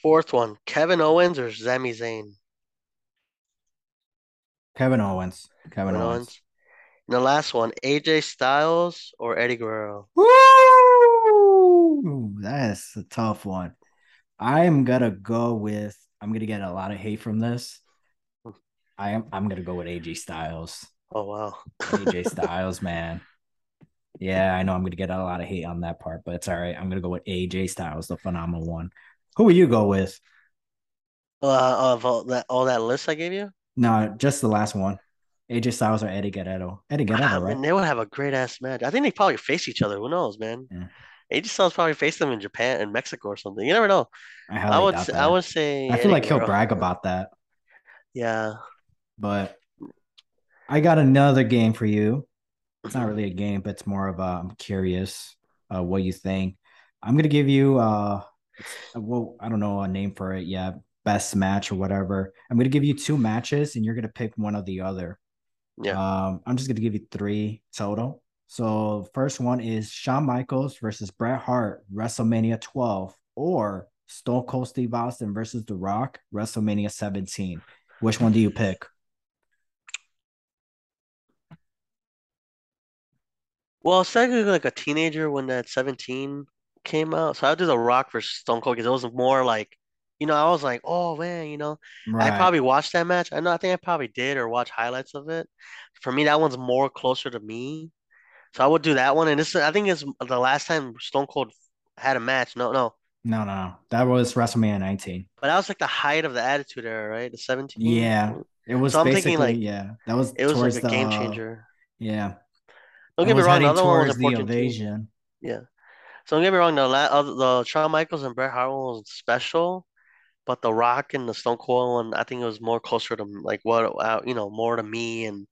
Fourth one, Kevin Owens or Sami Zayn? Kevin Owens. Kevin Owens. And the last one, AJ Styles or Eddie Guerrero? Woo! That's a tough one. I'm going to get a lot of hate from this. I'm going to go with AJ Styles. Oh, wow. AJ Styles, man. Yeah, I know I'm going to get a lot of hate on that part, but it's all right. I'm going to go with AJ Styles, the phenomenal one. Who will you go with? Of all that list I gave you? No, just the last one. AJ Styles or Eddie Guerrero. Eddie Guerrero, right? Man, they would have a great-ass match. I think they probably face each other. Who knows, man? Yeah. AJ Styles probably faced them in Japan and Mexico or something. You never know. I would say I feel like he'll brag about that. Yeah. But I got another game for you. It's not really a game, but it's more of a, I'm curious what you think. I'm going to give you I don't know a name for it yet. Best match or whatever. I'm going to give you two matches and you're going to pick one or the other. Yeah. I'm just going to give you three total. So first one is Shawn Michaels versus Bret Hart, WrestleMania 12, or Stone Cold Steve Austin versus The Rock, WrestleMania 17. Which one do you pick? Well, I was thinking like a teenager when that 17 came out. So I'll do The Rock versus Stone Cold because it was more like, you know, I was like, oh man, you know, right. I probably watched that match. I know, I think I probably did or watched highlights of it. For me, that one's more closer to me. So I would do that one. And this, I think, is the last time Stone Cold had a match. No. That was WrestleMania 19. But that was like the height of the Attitude Era, right? The 17. Yeah. It was. So I'm thinking like, yeah, that was. It was like a game changer. Yeah. Don't get me wrong. The other one was the Invasion. Yeah. So don't get me wrong. The Shawn Michaels and Bret Hart one was special. But The Rock and the Stone Cold one, I think it was more closer to like what, you know, more to me, and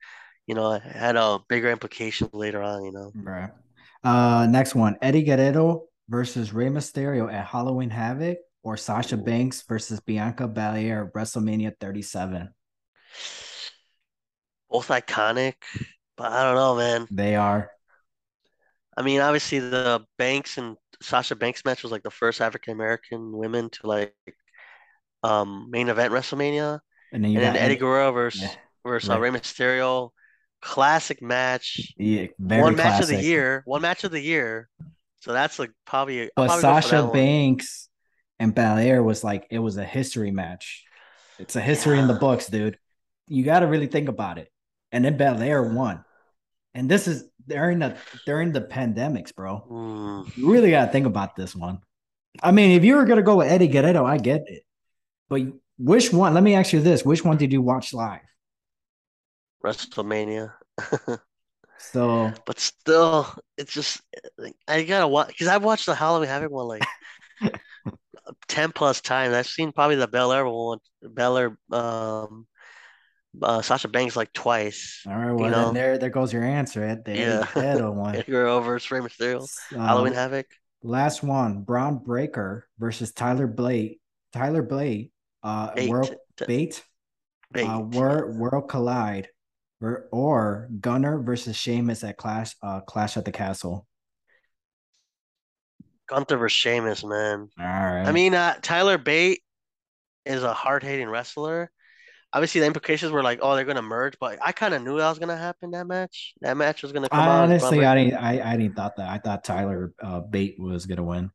you know, it had a bigger implication later on, you know. Right. Next one: Eddie Guerrero versus Rey Mysterio at Halloween Havoc, or Sasha Banks versus Bianca Belair at WrestleMania 37. Both iconic, but I don't know, man. They are. I mean, obviously, the Banks and Sasha Banks match was like the first African American women to like. Main event WrestleMania, and then Eddie Guerrero versus Rey Mysterio, classic match. Yeah, one match of the year. So that's like probably. But Sasha Banks and Belair was like, it was a history match. It's a history in the books, dude. You got to really think about it. And then Belair won, and this is during the pandemics, bro. You really got to think about this one. I mean, if you were gonna go with Eddie Guerrero, I get it. But which one? Let me ask you this: which one did you watch live? WrestleMania. So, but still, it's just I gotta watch because I've watched the Halloween Havoc one like 10+ times. I've seen probably the Belair one, Sasha Banks like twice. All right, well you know? Then there goes your answer at the Eddie one. You're over Rey Mysterio, Halloween Havoc. Last one: Braun Breaker versus Tyler Bate. Tyler Bate, World Collide, or Gunner versus Sheamus at Clash at the Castle. Gunther versus Sheamus, man. All right. I mean, Tyler Bate is a hard-hitting wrestler. Obviously, the implications were like, oh, they're gonna merge, but I kind of knew that was gonna happen. That match was gonna come out. Honestly, I didn't thought that. I thought Tyler Bate was gonna win.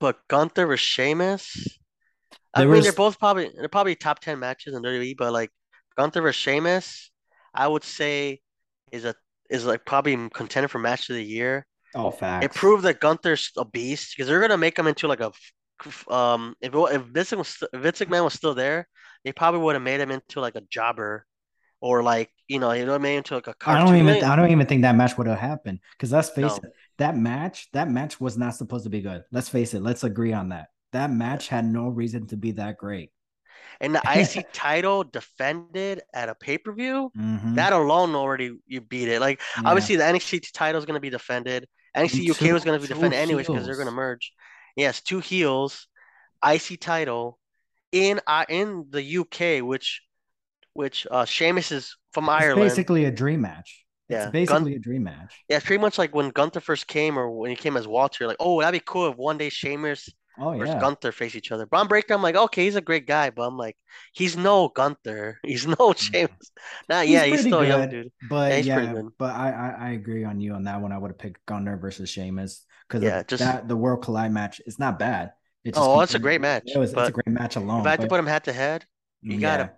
But Gunther versus Sheamus. I mean, they're probably top 10 matches in WWE, but like Gunther versus Sheamus, I would say is probably contender for match of the year. Oh, facts. It proved that Gunther's a beast because they're gonna make him into like a if Vince McMahon was still there, they probably would have made him into like a jobber. Or like, you know what I mean? Into like a cartoon. I don't even think that match would have happened. Because let's face it, that match was not supposed to be good. Let's face it. Let's agree on that. That match had no reason to be that great. And the IC title defended at a pay-per-view, that alone already you beat it. Like, obviously the NXT title is going to be defended. NXT UK was going to be defended anyways because they're going to merge. Yes, two heels, IC title in the UK, which Sheamus is from Ireland. It's basically a dream match. Yeah, it's pretty much like when Gunther first came, or when he came as Walter, like, oh, that'd be cool if one day Sheamus versus Gunther face each other. Braun Breaker, I'm like, okay, he's a great guy, but I'm like, he's no Gunther. He's no Sheamus. He's still good, young, dude. But I agree on you on that one. I would have picked Gunther versus Sheamus because the World Collide match is not bad. It's a great match. It's a great match alone. If I had to put him head-to-head, you got to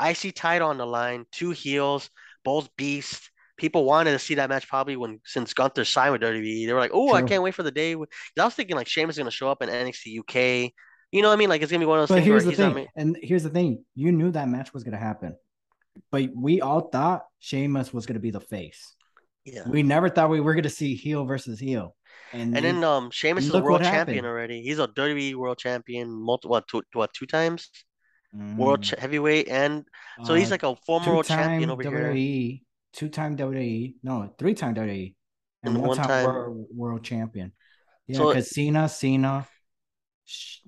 IC title on the line, two heels, both beasts. People wanted to see that match probably since Gunther signed with WWE. They were like, oh, I can't wait for the day. I was thinking like Sheamus is going to show up in NXT UK. You know what I mean? Like it's going to be one of those things. Here's the thing. You knew that match was going to happen. But we all thought Sheamus was going to be the face. Yeah. We never thought we were going to see heel versus heel. And then Sheamus is a world champion already. He's a WWE world champion two times? World heavyweight, and so he's like a former world champion over here. Three-time WWE, and one-time world champion. Yeah, because Cena,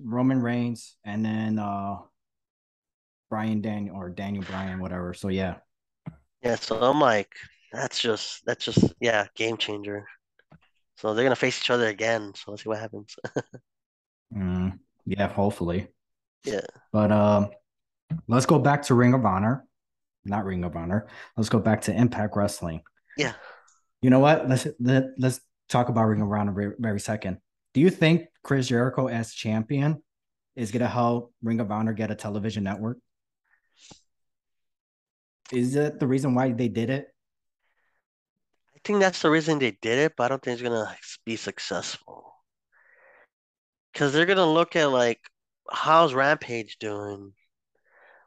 Roman Reigns, and then Daniel Bryan, whatever. So yeah. So I'm like, that's just game changer. So they're gonna face each other again. So let's see what happens. Yeah, hopefully. Yeah, but let's go back to let's go back to Impact Wrestling. Yeah, you know what? Let's talk about Ring of Honor very second. Do you think Chris Jericho as champion is gonna help Ring of Honor get a television network? Is that the reason why they did it? I think that's the reason they did it, but I don't think it's gonna be successful because they're gonna look at like, how's Rampage doing?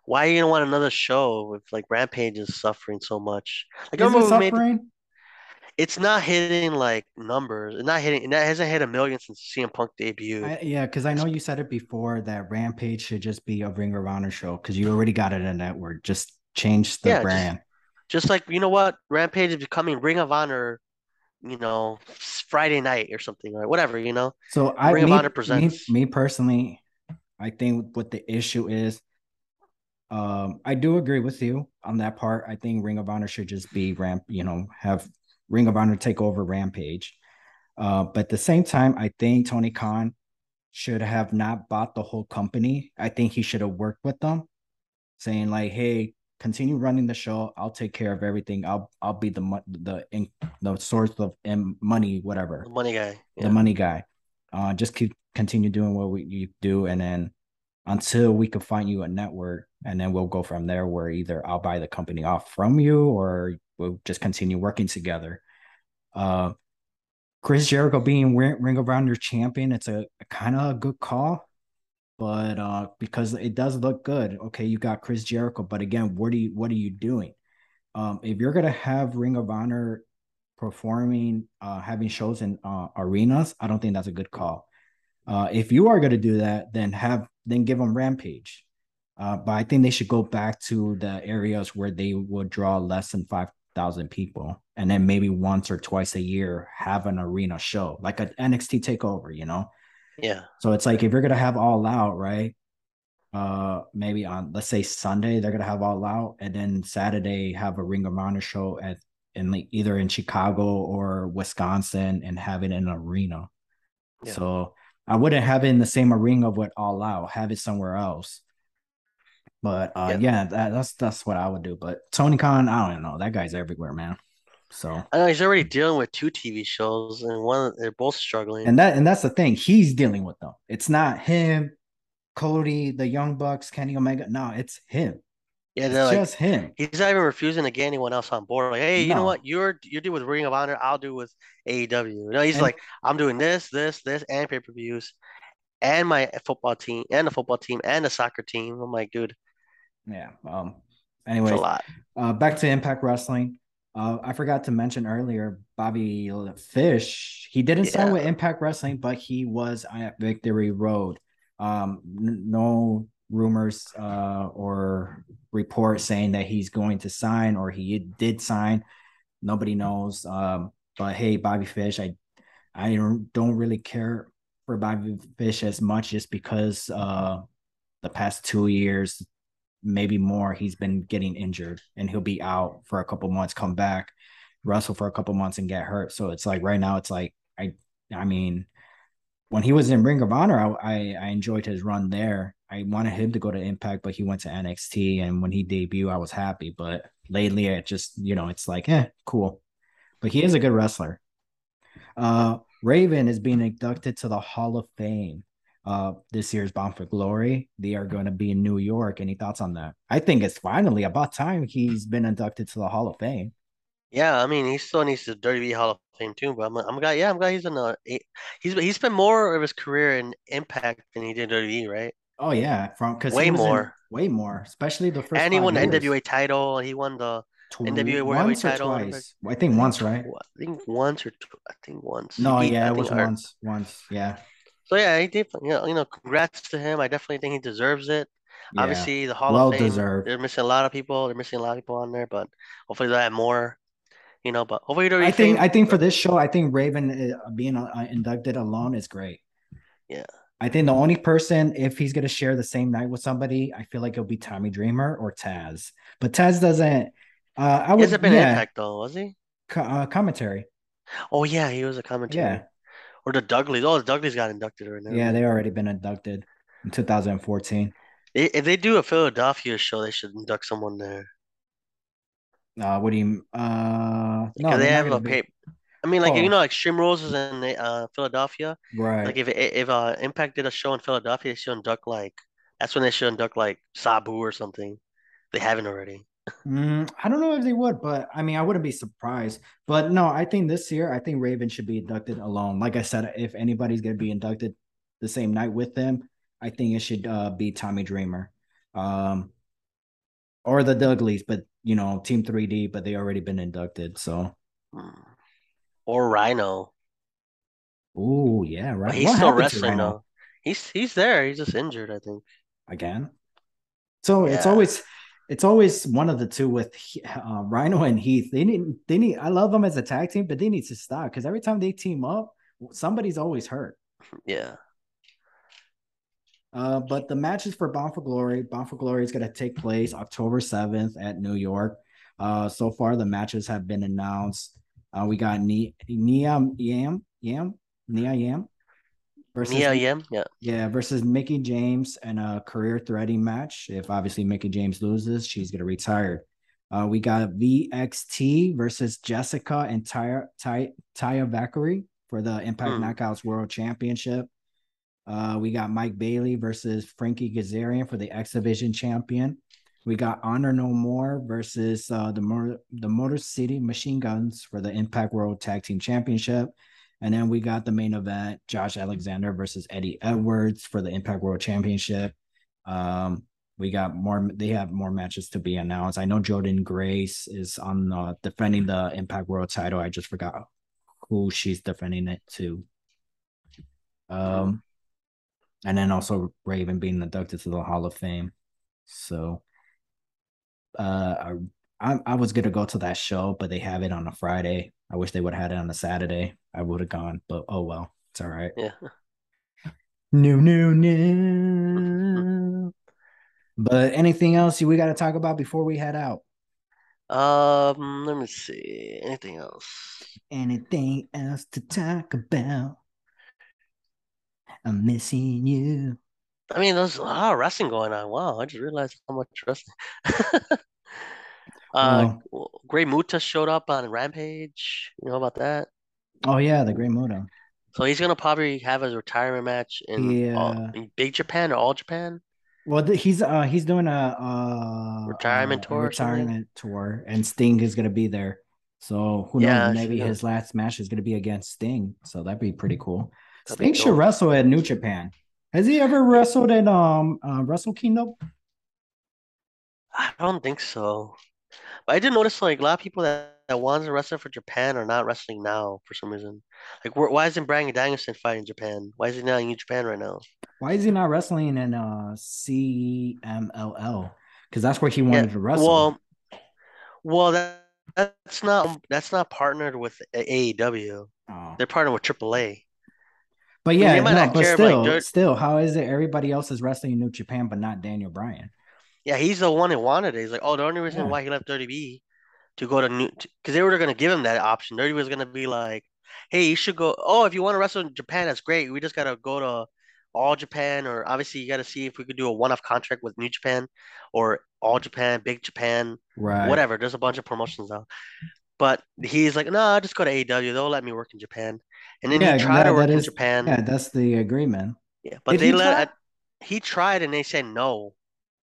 Why are you gonna want another show if like Rampage is suffering so much? Like, is it suffering? It's not hitting like numbers. It's not hitting. It hasn't hit a million since CM Punk debuted. Because I know you said it before that Rampage should just be a Ring of Honor show because you already got it in the network. Just change the brand. Just like, you know what, Rampage is becoming Ring of Honor. You know, Friday night or something, or whatever. You know. So Ring of Honor presents. Me personally, I think what the issue is, I do agree with you on that part. I think Ring of Honor should just be have Ring of Honor take over Rampage. But at the same time, I think Tony Khan should have not bought the whole company. I think he should have worked with them, saying like, "Hey, continue running the show. I'll take care of everything. I'll be the source of money, whatever. The money guy. Yeah. The money guy. Just continue doing what you do, and then until we can find you a network, and then we'll go from there where either I'll buy the company off from you or we'll just continue working together." Chris Jericho being Ring of Honor champion, it's a kind of a good call, but because it does look good. Okay, you got Chris Jericho, but again, what are you doing? If you're going to have Ring of Honor performing, having shows in arenas, I don't think that's a good call. If you are going to do that, then give them Rampage. But I think they should go back to the areas where they would draw less than 5,000 people, and then maybe once or twice a year have an arena show, like an NXT takeover, you know? Yeah. So it's like if you're going to have All Out, right? Maybe on, let's say, Sunday, they're going to have All Out, and then Saturday have a Ring of Honor show either in Chicago or Wisconsin and have it in an arena. Yeah. So I wouldn't have it in the same arena with All Out. Have it somewhere else. But that's what I would do. But Tony Khan, I don't know. That guy's everywhere, man. So I know he's already dealing with two TV shows, and one they're both struggling. And that's the thing. He's dealing with them. It's not him, Cody, the Young Bucks, Kenny Omega. No, it's him. Yeah, they're like, just him. He's not even refusing to get anyone else on board. Like, hey, you know what? You're doing with Ring of Honor. I'll do with AEW. No, he's like, I'm doing this, and pay-per-views, and my football team, and the football team, and the soccer team. I'm like, dude. Yeah. Anyway, a lot. Back to Impact Wrestling. I forgot to mention earlier, Bobby Fish. He didn't sign with Impact Wrestling, but he was at Victory Road. No rumors or reports saying that he's going to sign or he did sign. Nobody knows. But hey, Bobby Fish, I don't really care for Bobby Fish as much just because the past 2 years, maybe more, he's been getting injured and he'll be out for a couple months, come back, wrestle for a couple months and get hurt. So it's like right now it's like, I mean, when he was in Ring of Honor, I enjoyed his run there. I wanted him to go to Impact, but he went to NXT, and when he debuted, I was happy. But lately, it just, you know, it's like, cool. But he is a good wrestler. Raven is being inducted to the Hall of Fame. This year's Bound for Glory. They are going to be in New York. Any thoughts on that? I think it's finally about time he's been inducted to the Hall of Fame. Yeah, I mean, he still needs the WWE Hall of Fame too. But I'm glad he's in the. He spent more of his career in Impact than he did WWE, right? Oh yeah, way more, especially the first. And he won the NWA title. He won the NWA World title. Twice. I think once, right? I think once. No, it was once. Once, yeah. So yeah, he definitely, congrats to him. I definitely think he deserves it. Yeah. Obviously, the Hall of Fame. Deserved. They're missing a lot of people. On there, but hopefully they'll have more. But hopefully they'll. I think for this show, I think Raven being inducted alone is great. Yeah. I think the only person, if he's gonna share the same night with somebody, I feel like it'll be Tommy Dreamer or Taz. But Taz doesn't. I was. Has it been Impact though? Was he? Commentary. Oh yeah, he was a commentary. Yeah. Or the Dudleys. Oh, the Dudleys got inducted right now. Yeah, they already been inducted in 2014. If they do a Philadelphia show, they should induct someone there. What do you? No, they have a paper. I mean, Extreme Rules is in Philadelphia, right? Like if Impact did a show in Philadelphia, they should induct like Sabu or something. They haven't already. I don't know if they would, but I mean, I wouldn't be surprised. But no, I think this year, I think Raven should be inducted alone. Like I said, if anybody's going to be inducted the same night with them, I think it should be Tommy Dreamer or the Dudleys, but Team 3D, but they already been inducted. So, or Rhino. Oh, yeah, right. But he's still wrestling though. He's there. He's just injured, I think. Again? So yeah. It's always one of the two with Rhino and Heath. They need. I love them as a tag team, but they need to stop because every time they team up, somebody's always hurt. Yeah. But the matches for Bound for Glory. Bound for Glory is going to take place October 7th at New York. So far, the matches have been announced. We got Mia Yim versus Mia Yim, versus Mickie James in a career-threatening match. If obviously Mickie James loses, she's gonna retire. We got VXT versus Jessica and Taya Valkyrie for the Impact Knockouts World Championship. We got Mike Bailey versus Frankie Kazarian for the X Division Champion. We got Honor No More versus the Motor City Machine Guns for the Impact World Tag Team Championship. And then we got the main event, Josh Alexander versus Eddie Edwards for the Impact World Championship. We got more. They have more matches to be announced. I know Jordynne Grace is on defending the Impact World title. I just forgot who she's defending it to. And then also Raven being inducted to the Hall of Fame. So I was going to go to that show, but they have it on a Friday. I wish they would have had it on a Saturday. I would have gone, but oh well. It's all right. Yeah. No. But anything else we got to talk about before we head out? Let me see. Anything else? Anything else to talk about? I'm missing you. I mean, there's a lot of wrestling going on. Wow, I just realized how much wrestling. Great Muta showed up on Rampage. You know about that? Oh yeah, the Great Muta. So he's gonna probably have his retirement match in Big Japan or All Japan. Well, he's doing a retirement tour, and Sting is going to be there. So who knows? Maybe his last match is going to be against Sting. So that'd be pretty cool. That'd Sting should wrestle at New Japan. Has he ever wrestled at Wrestle Kingdom? I don't think so. But I did notice like a lot of people that wanted to wrestle for Japan are not wrestling now for some reason. Like, why isn't Bryan Danielson fighting Japan? Why is he not in New Japan right now? Why is he not wrestling in CMLL? Because that's where he wanted to wrestle. Well, that's not partnered with AEW. Oh. They're partnered with Triple H. But yeah, I mean, but still, how is it everybody else is wrestling in New Japan but not Daniel Bryan? Yeah, he's the one who wanted it. He's like, oh, the only reason why he left WWE to go to New, because they were going to give him that option. WWE was going to be like, hey, you should go. Oh, if you want to wrestle in Japan, that's great. We just got to go to All Japan, or obviously you got to see if we could do a one-off contract with New Japan or All Japan, Big Japan, whatever. There's a bunch of promotions out. But he's like, no, I'll just go to AEW. They'll let me work in Japan. And then he tried to work in Japan. Yeah, that's the agreement. Yeah, but he tried and they said no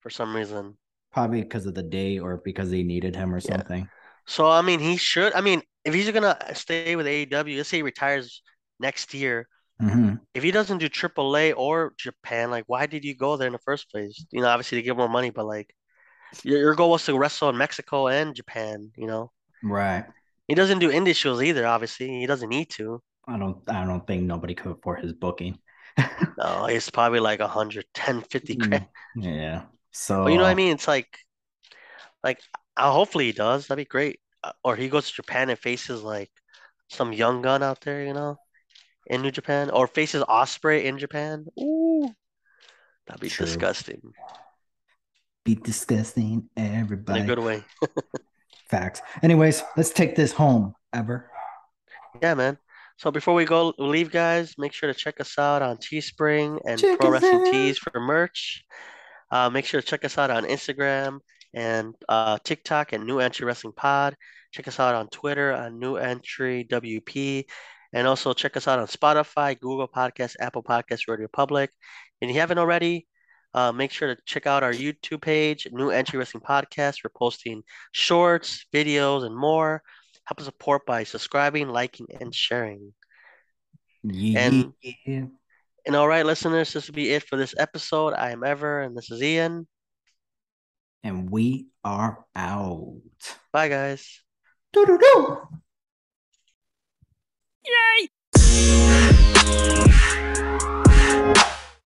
for some reason. Probably because of the day or because they needed him or something. So, I mean, he should. I mean, if he's going to stay with AEW, let's say he retires next year. Mm-hmm. If he doesn't do AAA or Japan, like, why did you go there in the first place? You know, obviously to get more money, but like your goal was to wrestle in Mexico and Japan, you know? Right. He doesn't do indie shows either, obviously. He doesn't need to. I don't think nobody could afford his booking. No, it's probably like 110, 50 grand. Yeah. So, but you know what I mean? It's like hopefully he does. That'd be great. Or he goes to Japan and faces like some young gun out there, you know, in New Japan, or faces Osprey in Japan. Ooh, that'd be disgusting. Be disgusting, everybody. In a good way. Facts. Anyways, let's take this home, Ever. Yeah, man. So before we go leave, guys, make sure to check us out on Teespring and Pro Wrestling Tees for merch. Make sure to check us out on Instagram and TikTok and New Entry Wrestling Pod. Check us out on Twitter on New Entry WP. And also check us out on Spotify, Google Podcasts, Apple Podcasts, Radio Public. And if you haven't already, make sure to check out our YouTube page, New Entry Wrestling Podcast. We're posting shorts, videos, and more. Help us support by subscribing, liking, and sharing. Yeah. And all right, listeners, this will be it for this episode. I am Ever, and this is Ian. And we are out. Bye, guys. Do-do-do. Yay!